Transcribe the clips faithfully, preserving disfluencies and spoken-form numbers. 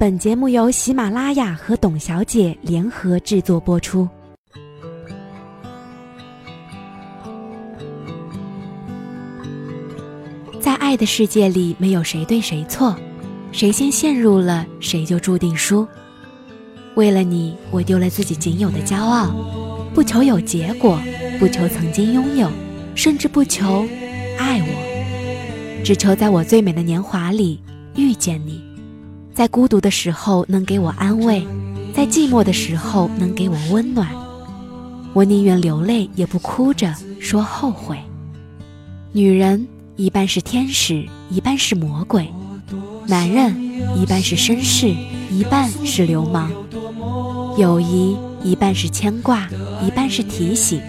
本节目由喜马拉雅和董小姐联合制作播出。在爱的世界里，没有谁对谁错，谁先陷入了，谁就注定输。为了你，我丢了自己仅有的骄傲，不求有结果，不求曾经拥有，甚至不求爱我，只求在我最美的年华里遇见你。在孤独的时候能给我安慰，在寂寞的时候能给我温暖，我宁愿流泪也不哭着说后悔。女人一半是天使，一半是魔鬼；男人一半是绅士，一半是流氓；友谊一半是牵挂，一半是提醒；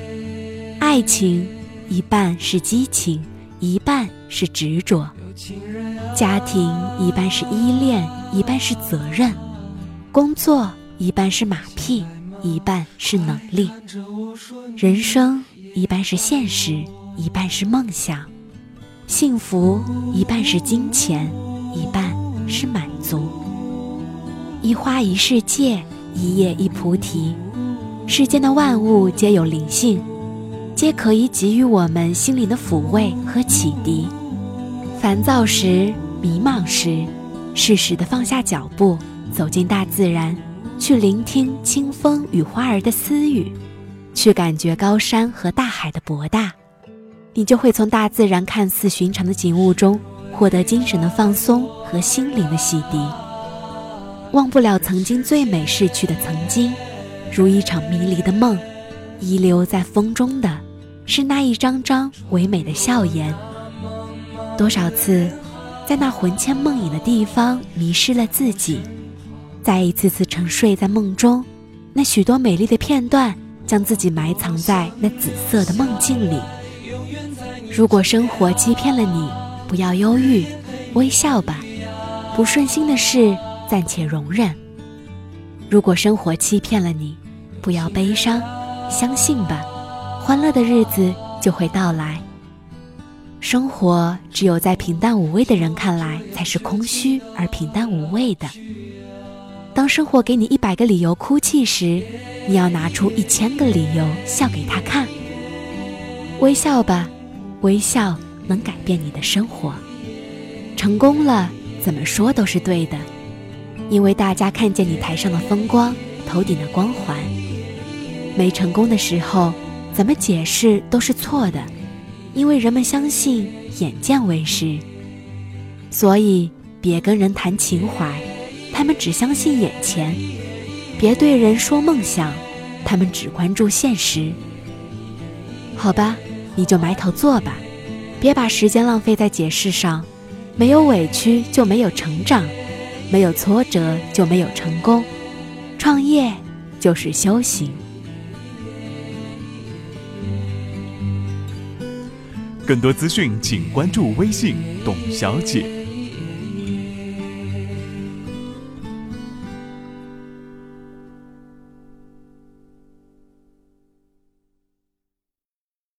爱情一半是激情，一半是执着；家庭一半是依恋，一半是责任；工作一半是马屁，一半是能力；人生一半是现实，一半是梦想；幸福一半是金钱，一半是满足。一花一世界，一叶一菩提。世间的万物皆有灵性，皆可以给予我们心灵的抚慰和启迪。烦躁时，迷茫时，适时地放下脚步，走进大自然，去聆听清风与花儿的私语，去感觉高山和大海的博大，你就会从大自然看似寻常的景物中获得精神的放松和心灵的洗涤。忘不了曾经最美逝去的曾经，如一场迷离的梦，遗留在风中的是那一张张唯美的笑颜。多少次在那魂牵梦萦的地方迷失了自己，再一次次沉睡在梦中，那许多美丽的片段将自己埋藏在那紫色的梦境里。如果生活欺骗了你，不要忧郁，微笑吧，不顺心的事暂且容忍。如果生活欺骗了你，不要悲伤，相信吧，欢乐的日子就会到来。生活只有在平淡无味的人看来才是空虚而平淡无味的。当生活给你一百个理由哭泣时，你要拿出一千个理由笑给他看。微笑吧，微笑能改变你的生活。成功了，怎么说都是对的，因为大家看见你台上的风光，头顶的光环。没成功的时候，怎么解释都是错的，因为人们相信眼见为实。所以别跟人谈情怀，他们只相信眼前；别对人说梦想，他们只关注现实。好吧，你就埋头做吧，别把时间浪费在解释上。没有委屈就没有成长，没有挫折就没有成功。创业就是修行。更多资讯请关注微信董小姐。